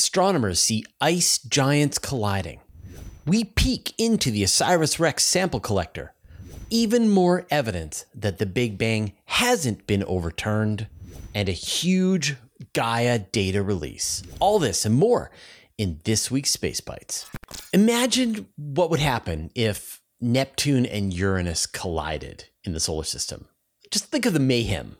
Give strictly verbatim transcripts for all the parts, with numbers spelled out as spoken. astronomers see ice giants colliding. We peek into the OSIRIS-REx sample collector. Even more evidence that the Big Bang hasn't been overturned, and a huge Gaia data release. All this and more in this week's Space Bites. Imagine what would happen if Neptune and Uranus collided in the solar system. Just think of the mayhem.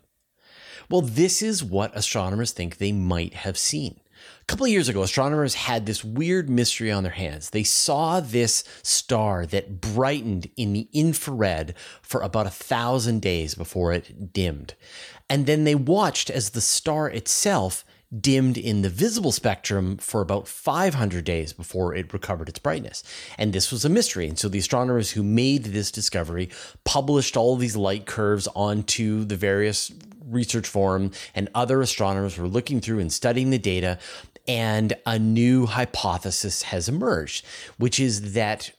Well, this is what astronomers think they might have seen. A couple of years ago, astronomers had this weird mystery on their hands. They saw this star that brightened in the infrared for about a thousand days before it dimmed. And then they watched as the star itself dimmed in the visible spectrum for about five hundred days before it recovered its brightness. And this was a mystery. And so the astronomers who made this discovery published all these light curves onto the various research forum, and other astronomers were looking through and studying the data. And a new hypothesis has emerged, which is that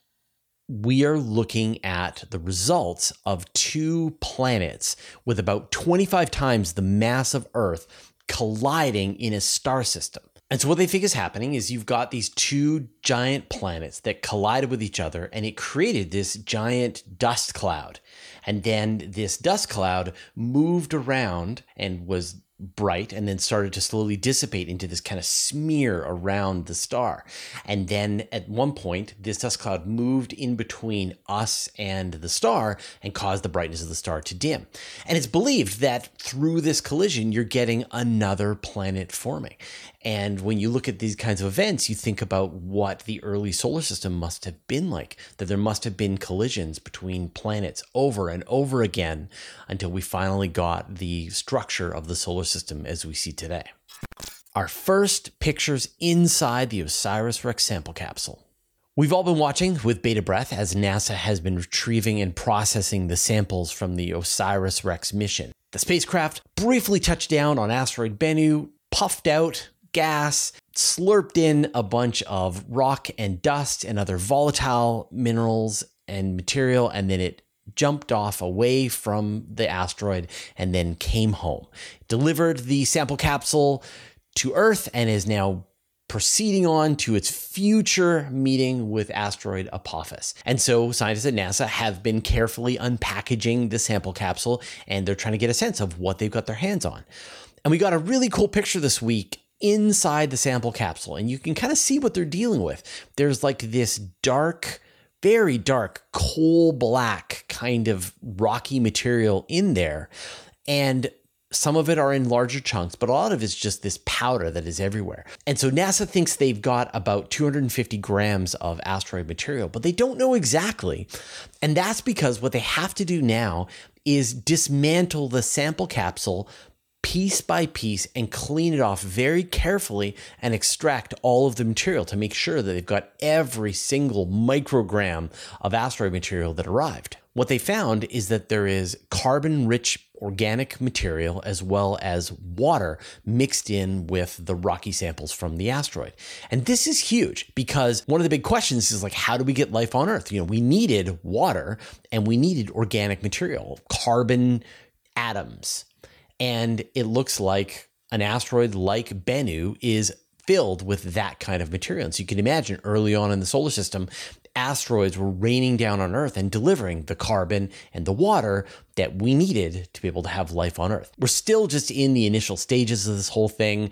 we are looking at the results of two planets with about twenty-five times the mass of Earth colliding in a star system. And so what they think is happening is you've got these two giant planets that collided with each other, and it created this giant dust cloud. And then this dust cloud moved around and was bright and then started to slowly dissipate into this kind of smear around the star. And then at one point, this dust cloud moved in between us and the star and caused the brightness of the star to dim. And it's believed that through this collision, you're getting another planet forming. And when you look at these kinds of events, you think about what the early solar system must have been like, that there must have been collisions between planets over and over again until we finally got the structure of the solar system as we see today. Our first pictures inside the OSIRIS-REx sample capsule. We've all been watching with bated breath as NASA has been retrieving and processing the samples from the OSIRIS-REx mission. The spacecraft briefly touched down on asteroid Bennu, puffed out gas, slurped in a bunch of rock and dust and other volatile minerals and material, and then it jumped off away from the asteroid and then came home, delivered the sample capsule to Earth, and is now proceeding on to its future meeting with asteroid Apophis. And so scientists at NASA have been carefully unpackaging the sample capsule, and they're trying to get a sense of what they've got their hands on. And we got a really cool picture this week inside the sample capsule, and you can kind of see what they're dealing with. There's like this dark, very dark, coal black kind of rocky material in there. And some of it are in larger chunks, but a lot of it's just this powder that is everywhere. And so NASA thinks they've got about two hundred fifty grams of asteroid material, but they don't know exactly. And that's because what they have to do now is dismantle the sample capsule piece by piece and clean it off very carefully and extract all of the material to make sure that they've got every single microgram of asteroid material that arrived. What they found is that there is carbon-rich organic material as well as water mixed in with the rocky samples from the asteroid. And this is huge because one of the big questions is like, how do we get life on Earth? You know, we needed water and we needed organic material, carbon atoms. And it looks like an asteroid like Bennu is filled with that kind of material. And so you can imagine early on in the solar system, asteroids were raining down on Earth and delivering the carbon and the water that we needed to be able to have life on Earth. We're still just in the initial stages of this whole thing.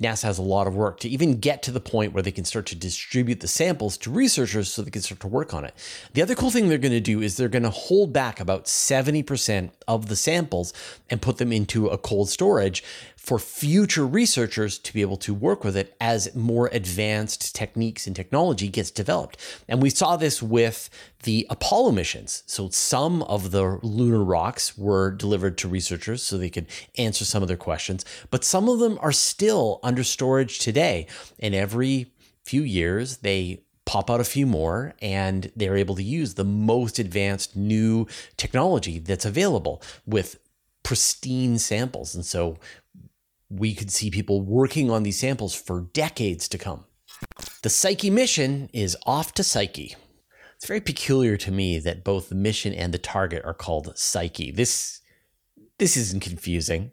NASA has a lot of work to even get to the point where they can start to distribute the samples to researchers so they can start to work on it. The other cool thing they're going to do is they're going to hold back about seventy percent of the samples and put them into a cold storage for future researchers to be able to work with it as more advanced techniques and technology gets developed. And we saw this with the Apollo missions. So some of the lunar rocks were delivered to researchers so they could answer some of their questions, but some of them are still under storage today. And every few years, they pop out a few more, and they're able to use the most advanced new technology that's available with pristine samples. And so we could see people working on these samples for decades to come. The Psyche mission is off to Psyche. It's very peculiar to me that both the mission and the target are called Psyche. This, this isn't confusing.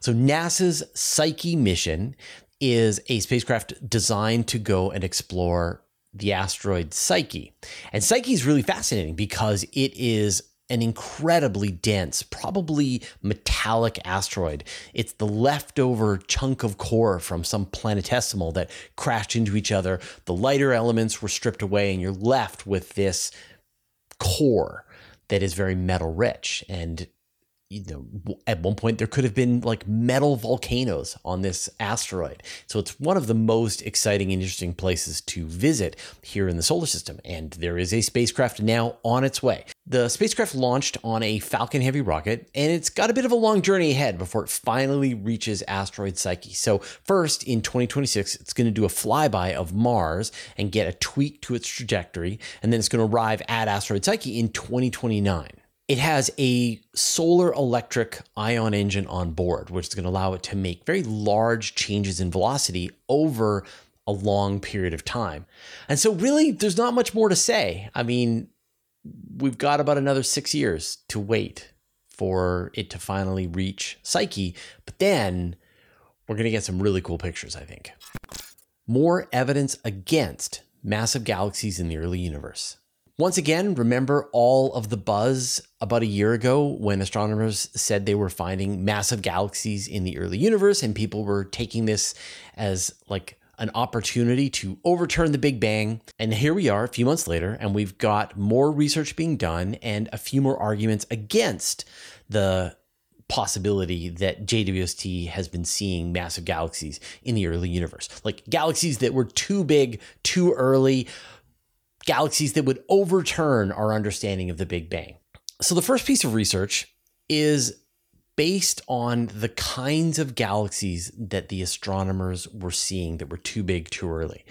So NASA's Psyche mission is a spacecraft designed to go and explore the asteroid Psyche. And Psyche is really fascinating because it is an incredibly dense, probably metallic asteroid. It's the leftover chunk of core from some planetesimal that crashed into each other. The lighter elements were stripped away, and you're left with this core that is very metal rich. And you know, at one point there could have been like metal volcanoes on this asteroid. So it's one of the most exciting and interesting places to visit here in the solar system. And there is a spacecraft now on its way. The spacecraft launched on a Falcon Heavy rocket, and it's got a bit of a long journey ahead before it finally reaches asteroid Psyche. So first in twenty twenty-six, it's going to do a flyby of Mars and get a tweak to its trajectory. And then it's going to arrive at asteroid Psyche in twenty twenty-nine. It has a solar electric ion engine on board, which is going to allow it to make very large changes in velocity over a long period of time. And so really, there's not much more to say. I mean, we've got about another six years to wait for it to finally reach Psyche. But then we're going to get some really cool pictures, I think. More evidence against massive galaxies in the early universe. Once again, remember all of the buzz about a year ago when astronomers said they were finding massive galaxies in the early universe, and people were taking this as like an opportunity to overturn the Big Bang. And here we are a few months later, and we've got more research being done and a few more arguments against the possibility that J W S T has been seeing massive galaxies in the early universe, like galaxies that were too big, too early, galaxies that would overturn our understanding of the Big Bang. So the first piece of research is based on the kinds of galaxies that the astronomers were seeing that were too big too early.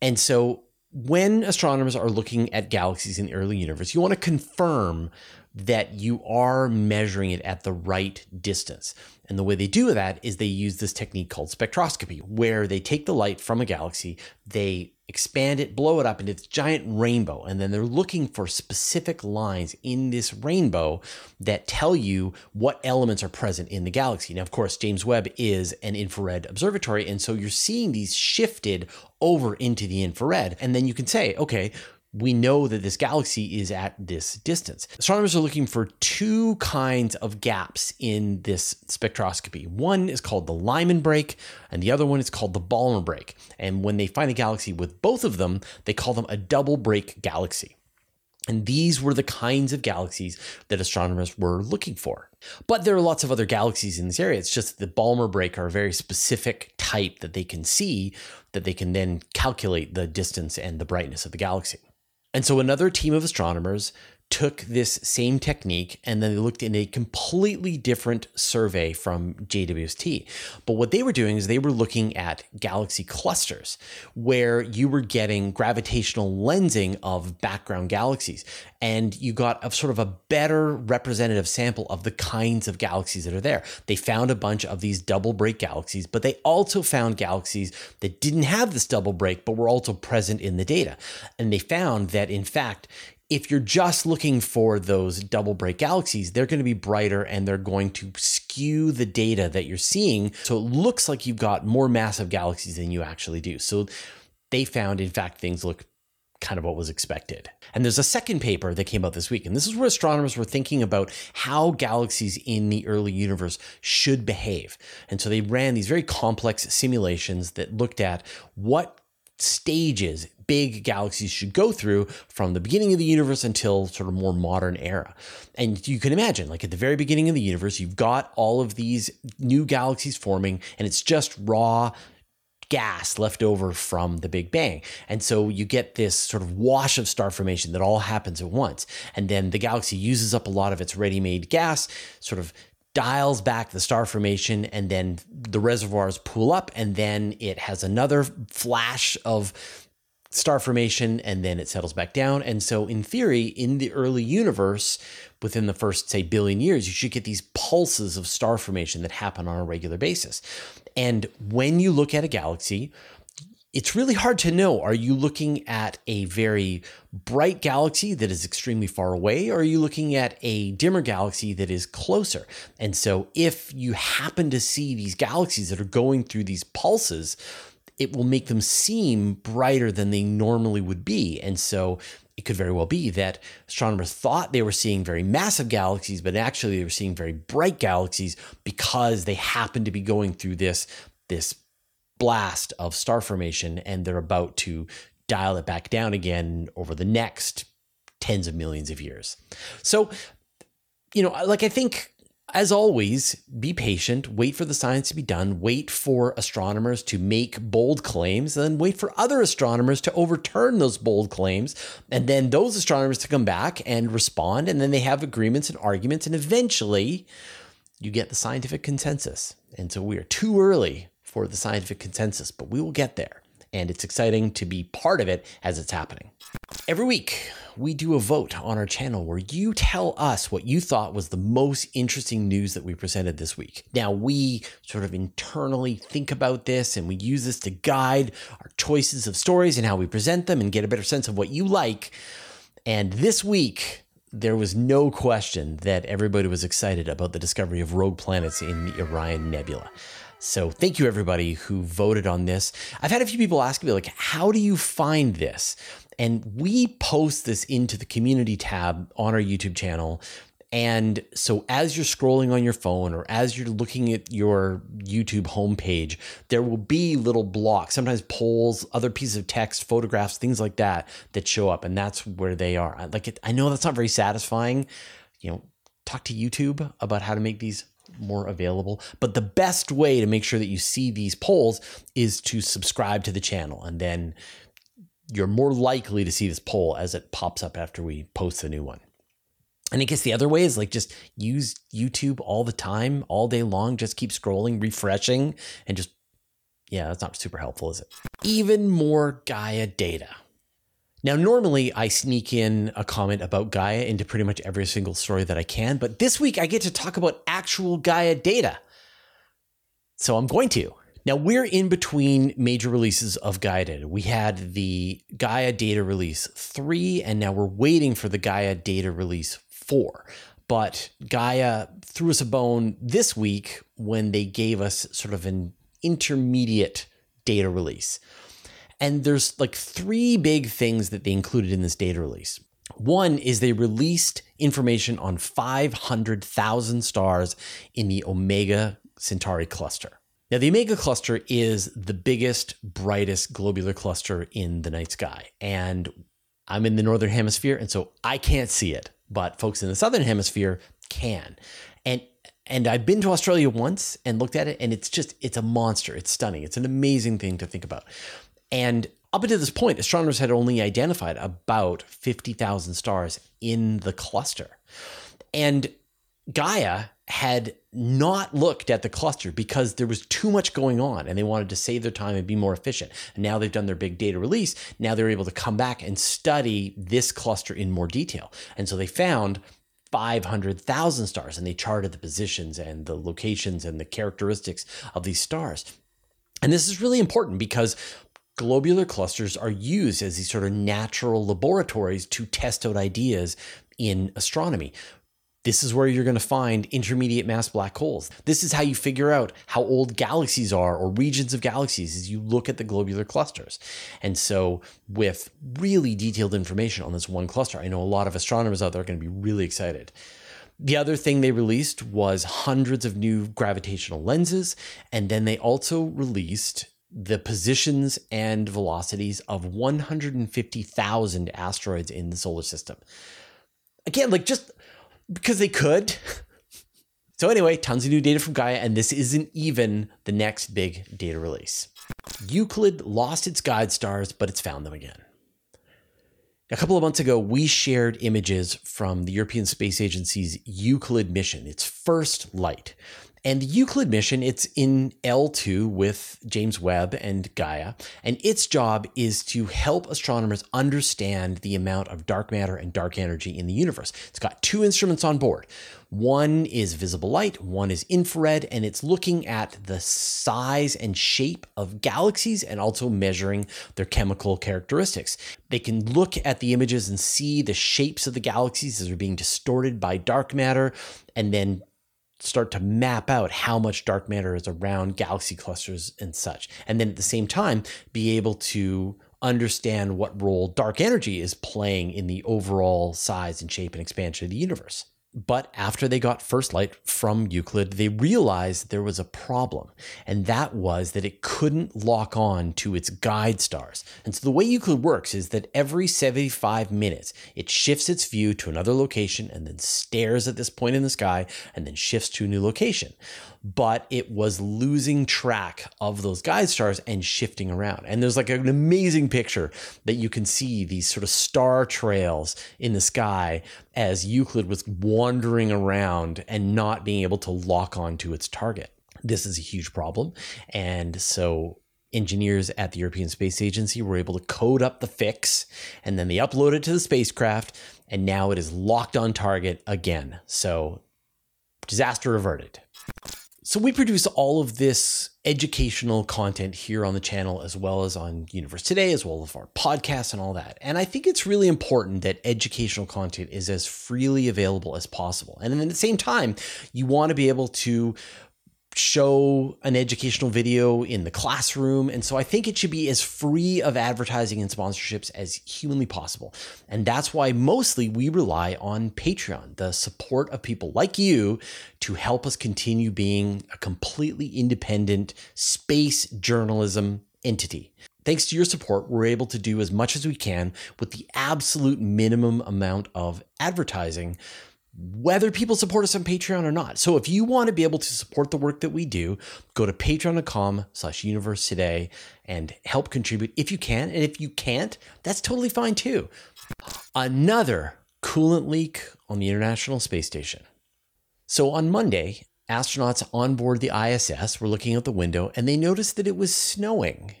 And so when astronomers are looking at galaxies in the early universe, you want to confirm that you are measuring it at the right distance. And the way they do that is they use this technique called spectroscopy, where they take the light from a galaxy, they expand it, blow it up into this giant rainbow. And then they're looking for specific lines in this rainbow that tell you what elements are present in the galaxy. Now, of course, James Webb is an infrared observatory. And so you're seeing these shifted over into the infrared. And then you can say, okay, we know that this galaxy is at this distance. Astronomers are looking for two kinds of gaps in this spectroscopy. One is called the Lyman break, and the other one is called the Balmer break. And when they find a galaxy with both of them, they call them a double break galaxy. And these were the kinds of galaxies that astronomers were looking for. But there are lots of other galaxies in this area. It's just that the Balmer break are a very specific type that they can see, that they can then calculate the distance and the brightness of the galaxy. And so another team of astronomers took this same technique, and then they looked in a completely different survey from J W S T. But what they were doing is they were looking at galaxy clusters, where you were getting gravitational lensing of background galaxies. And you got a sort of a better representative sample of the kinds of galaxies that are there. They found a bunch of these double break galaxies, but they also found galaxies that didn't have this double break, but were also present in the data. And they found that, in fact, if you're just looking for those double break galaxies, they're going to be brighter and they're going to skew the data that you're seeing. So it looks like you've got more massive galaxies than you actually do. So they found, in fact, things look kind of what was expected. And there's a second paper that came out this week, and this is where astronomers were thinking about how galaxies in the early universe should behave. And so they ran these very complex simulations that looked at what stages big galaxies should go through from the beginning of the universe until sort of more modern era. And you can imagine, like at the very beginning of the universe, you've got all of these new galaxies forming, and it's just raw gas left over from the Big Bang. And so you get this sort of wash of star formation that all happens at once. And then the galaxy uses up a lot of its ready-made gas, sort of dials back the star formation, and then the reservoirs pool up, and then it has another flash of star formation, and then it settles back down. And so in theory, in the early universe, within the first, say, billion years, you should get these pulses of star formation that happen on a regular basis. And when you look at a galaxy, it's really hard to know. Are you looking at a very bright galaxy that is extremely far away, or are you looking at a dimmer galaxy that is closer? And so if you happen to see these galaxies that are going through these pulses, it will make them seem brighter than they normally would be. And so it could very well be that astronomers thought they were seeing very massive galaxies, but actually they were seeing very bright galaxies because they happened to be going through this, this blast of star formation, and they're about to dial it back down again over the next tens of millions of years. So, you know, like I think, as always, be patient, wait for the science to be done, wait for astronomers to make bold claims, and then wait for other astronomers to overturn those bold claims, and then those astronomers to come back and respond, and then they have agreements and arguments, and eventually you get the scientific consensus. And so we are too early for the scientific consensus, but we will get there. And it's exciting to be part of it as it's happening. Every week, we do a vote on our channel where you tell us what you thought was the most interesting news that we presented this week. Now, we sort of internally think about this, and we use this to guide our choices of stories and how we present them and get a better sense of what you like. And this week, there was no question that everybody was excited about the discovery of rogue planets in the Orion Nebula. So thank you, everybody who voted on this. I've had a few people ask me, like, how do you find this? And we post this into the community tab on our YouTube channel. And so as you're scrolling on your phone or as you're looking at your YouTube homepage, there will be little blocks, sometimes polls, other pieces of text, photographs, things like that that show up. And that's where they are. Like, it, I know that's not very satisfying. You know, talk to YouTube about how to make these more available. But the best way to make sure that you see these polls is to subscribe to the channel. And then you're more likely to see this poll as it pops up after we post the new one. And I guess the other way is like just use YouTube all the time, all day long. Just keep scrolling, refreshing, and just, yeah, that's not super helpful, is it? Even more Gaia data. Now, normally I sneak in a comment about Gaia into pretty much every single story that I can, but this week I get to talk about actual Gaia data. So I'm going to. Now, we're in between major releases of Gaia data. We had the Gaia data release three, and now we're waiting for the Gaia data release four. But Gaia threw us a bone this week when they gave us sort of an intermediate data release. And there's like three big things that they included in this data release. One is they released information on five hundred thousand stars in the Omega Centauri cluster. Now, the Omega cluster is the biggest, brightest globular cluster in the night sky. And I'm in the northern hemisphere, and so I can't see it. But folks in the southern hemisphere can. And And I've been to Australia once and looked at it, and it's just, it's a monster. It's stunning. It's an amazing thing to think about. And up until this point, astronomers had only identified about fifty thousand stars in the cluster. And Gaia had not looked at the cluster because there was too much going on and they wanted to save their time and be more efficient. And now they've done their big data release. Now they're able to come back and study this cluster in more detail. And so they found five hundred thousand stars, and they charted the positions and the locations and the characteristics of these stars. And this is really important because globular clusters are used as these sort of natural laboratories to test out ideas in astronomy. This is where you're going to find intermediate mass black holes. This is how you figure out how old galaxies are or regions of galaxies, is you look at the globular clusters. And so with really detailed information on this one cluster, I know a lot of astronomers out there are going to be really excited. The other thing they released was hundreds of new gravitational lenses. And then they also released the positions and velocities of one hundred fifty thousand asteroids in the solar system. Again, like just... because they could. So anyway, tons of new data from Gaia, and this isn't even the next big data release. Euclid lost its guide stars, but it's found them again. A couple of months ago, we shared images from the European Space Agency's Euclid mission, its first light. And the Euclid mission, it's in L two with James Webb and Gaia, and its job is to help astronomers understand the amount of dark matter and dark energy in the universe. It's got two instruments on board. One is visible light, one is infrared, and it's looking at the size and shape of galaxies and also measuring their chemical characteristics. They can look at the images and see the shapes of the galaxies as they're being distorted by dark matter, and then start to map out how much dark matter is around galaxy clusters and such. And then at the same time, be able to understand what role dark energy is playing in the overall size and shape and expansion of the universe. But after they got first light from Euclid, they realized there was a problem, and that was that it couldn't lock on to its guide stars. And so the way Euclid works is that every seventy-five minutes, it shifts its view to another location and then stares at this point in the sky and then shifts to a new location. But it was losing track of those guide stars and shifting around. And there's like an amazing picture that you can see these sort of star trails in the sky as Euclid was wandering around and not being able to lock onto its target. This is a huge problem. And so engineers at the European Space Agency were able to code up the fix, and then they uploaded it to the spacecraft, and now it is locked on target again. So disaster averted. So we produce all of this educational content here on the channel, as well as on Universe Today, as well as our podcasts and all that. And I think it's really important that educational content is as freely available as possible. And then at the same time, you want to be able to show an educational video in the classroom. And so I think it should be as free of advertising and sponsorships as humanly possible. And that's why mostly we rely on Patreon, the support of people like you to help us continue being a completely independent space journalism entity. Thanks to your support, we're able to do as much as we can with the absolute minimum amount of advertising, whether people support us on Patreon or not. So if you want to be able to support the work that we do, go to patreon.com slash universe today and help contribute if you can. And if you can't, that's totally fine too. Another coolant leak on the International Space Station. So on Monday, astronauts on board the I S S were looking out the window and they noticed that it was snowing.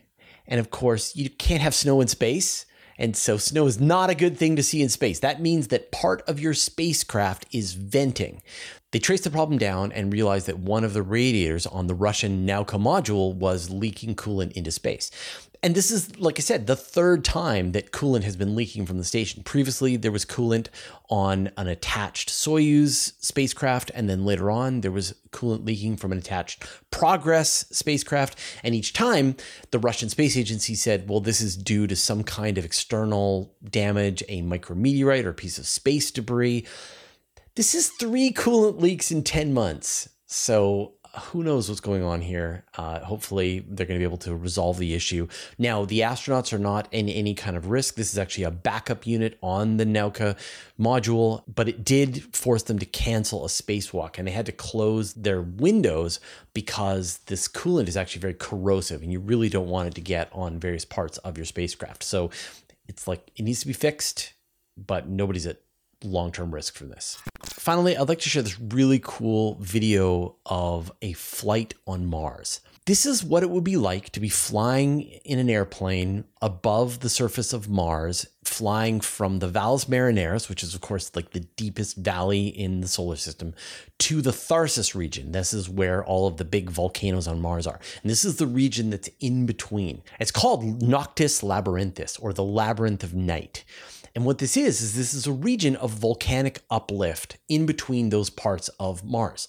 And of course, you can't have snow in space. And so snow is not a good thing to see in space. That means that part of your spacecraft is venting. They traced the problem down and realized that one of the radiators on the Russian Nauka module was leaking coolant into space. And this is, like I said, the third time that coolant has been leaking from the station. Previously, there was coolant on an attached Soyuz spacecraft, and then later on, there was coolant leaking from an attached Progress spacecraft. And each time, the Russian Space Agency said, well, this is due to some kind of external damage, a micrometeorite or a piece of space debris. This is three coolant leaks in ten months. So who knows what's going on here? Uh, hopefully they're going to be able to resolve the issue. Now, the astronauts are not in any kind of risk. This is actually a backup unit on the Nauka module, but it did force them to cancel a spacewalk, and they had to close their windows because this coolant is actually very corrosive, and you really don't want it to get on various parts of your spacecraft. So it's like it needs to be fixed, but nobody's at long-term risk for this. Finally, I'd like to share this really cool video of a flight on Mars. This is what it would be like to be flying in an airplane above the surface of Mars, flying from the Valles Marineris, which is of course like the deepest valley in the solar system, to the Tharsis region. This is where all of the big volcanoes on Mars are. And this is the region that's in between. It's called Noctis Labyrinthus, or the Labyrinth of Night. And what this is, is this is a region of volcanic uplift in between those parts of Mars,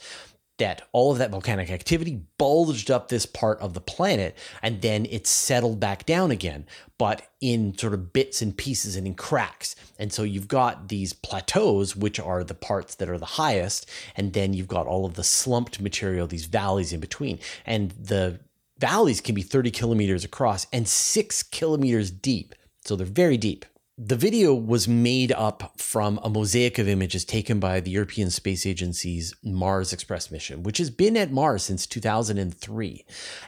that all of that volcanic activity bulged up this part of the planet, and then it settled back down again, but in sort of bits and pieces and in cracks. And so you've got these plateaus, which are the parts that are the highest, and then you've got all of the slumped material, these valleys in between. And the valleys can be thirty kilometers across and six kilometers deep. So they're very deep. The video was made up from a mosaic of images taken by the European Space Agency's Mars Express mission, which has been at Mars since two thousand three.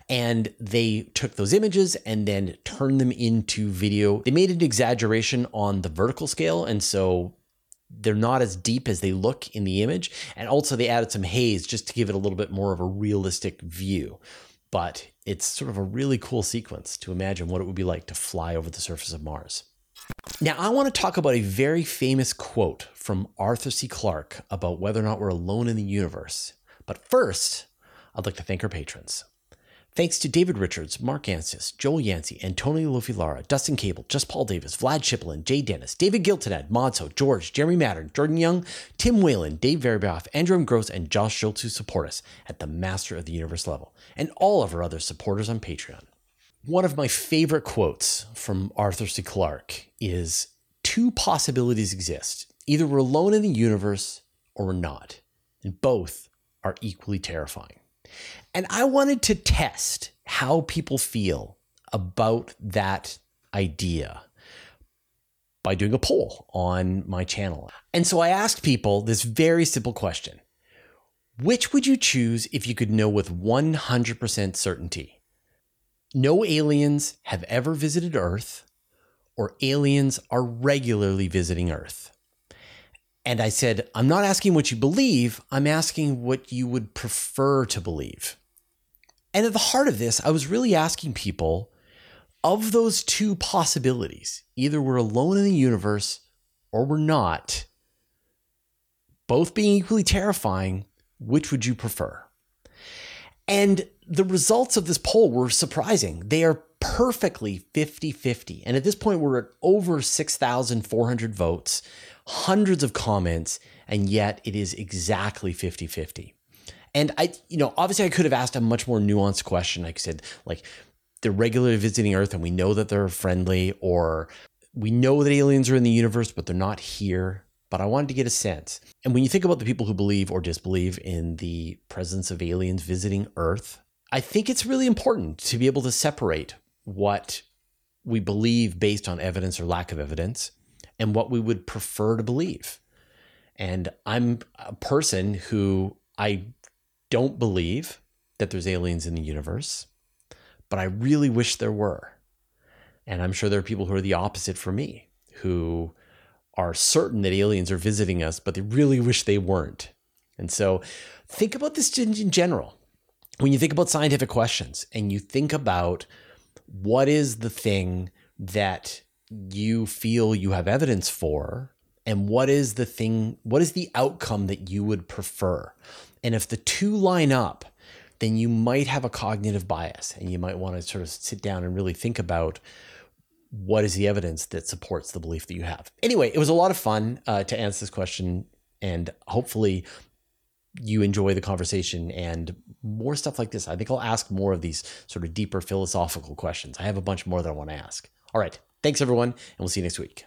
And they took those images and then turned them into video. They made an exaggeration on the vertical scale, and so they're not as deep as they look in the image. And also they added some haze just to give it a little bit more of a realistic view. But it's sort of a really cool sequence to imagine what it would be like to fly over the surface of Mars. Now, I want to talk about a very famous quote from Arthur C. Clarke about whether or not we're alone in the universe. But first, I'd like to thank our patrons. Thanks to David Richards, Mark Ansis, Joel Yancey, Antonio Lofilara, Dustin Cable, Just Paul Davis, Vlad Shiplin, Jay Dennis, David Giltonad, Modso, George, Jeremy Mattern, Jordan Young, Tim Whalen, Dave Veribioff, Andrew M. Gross, and Josh Schultz, who support us at the Master of the Universe level, and all of our other supporters on Patreon. One of my favorite quotes from Arthur C. Clarke is, two possibilities exist. Either we're alone in the universe or we're not. And both are equally terrifying. And I wanted to test how people feel about that idea by doing a poll on my channel. And so I asked people this very simple question. Which would you choose if you could know with one hundred percent certainty? No aliens have ever visited Earth, or aliens are regularly visiting Earth. And I said, I'm not asking what you believe, I'm asking what you would prefer to believe. And at the heart of this, I was really asking people, of those two possibilities, either we're alone in the universe or we're not, both being equally terrifying, which would you prefer? And the results of this poll were surprising. They are perfectly fifty fifty. And at this point, we're at over six thousand four hundred votes, hundreds of comments, and yet it is exactly fifty fifty. And I, you know, obviously I could have asked a much more nuanced question. I said, like, they're regularly visiting Earth and we know that they're friendly, or we know that aliens are in the universe, but they're not here. But I wanted to get a sense. And when you think about the people who believe or disbelieve in the presence of aliens visiting Earth, I think it's really important to be able to separate what we believe based on evidence or lack of evidence and what we would prefer to believe. And I'm a person who, I don't believe that there's aliens in the universe, but I really wish there were. And I'm sure there are people who are the opposite for me, who are certain that aliens are visiting us, but they really wish they weren't. And so think about this in general. When you think about scientific questions and you think about what is the thing that you feel you have evidence for, and what is the thing, what is the outcome that you would prefer? And if the two line up, then you might have a cognitive bias and you might want to sort of sit down and really think about what is the evidence that supports the belief that you have. Anyway, it was a lot of fun uh, to answer this question, and hopefully you enjoy the conversation and more stuff like this. I think I'll ask more of these sort of deeper philosophical questions. I have a bunch more that I want to ask. All right. Thanks, everyone, and we'll see you next week.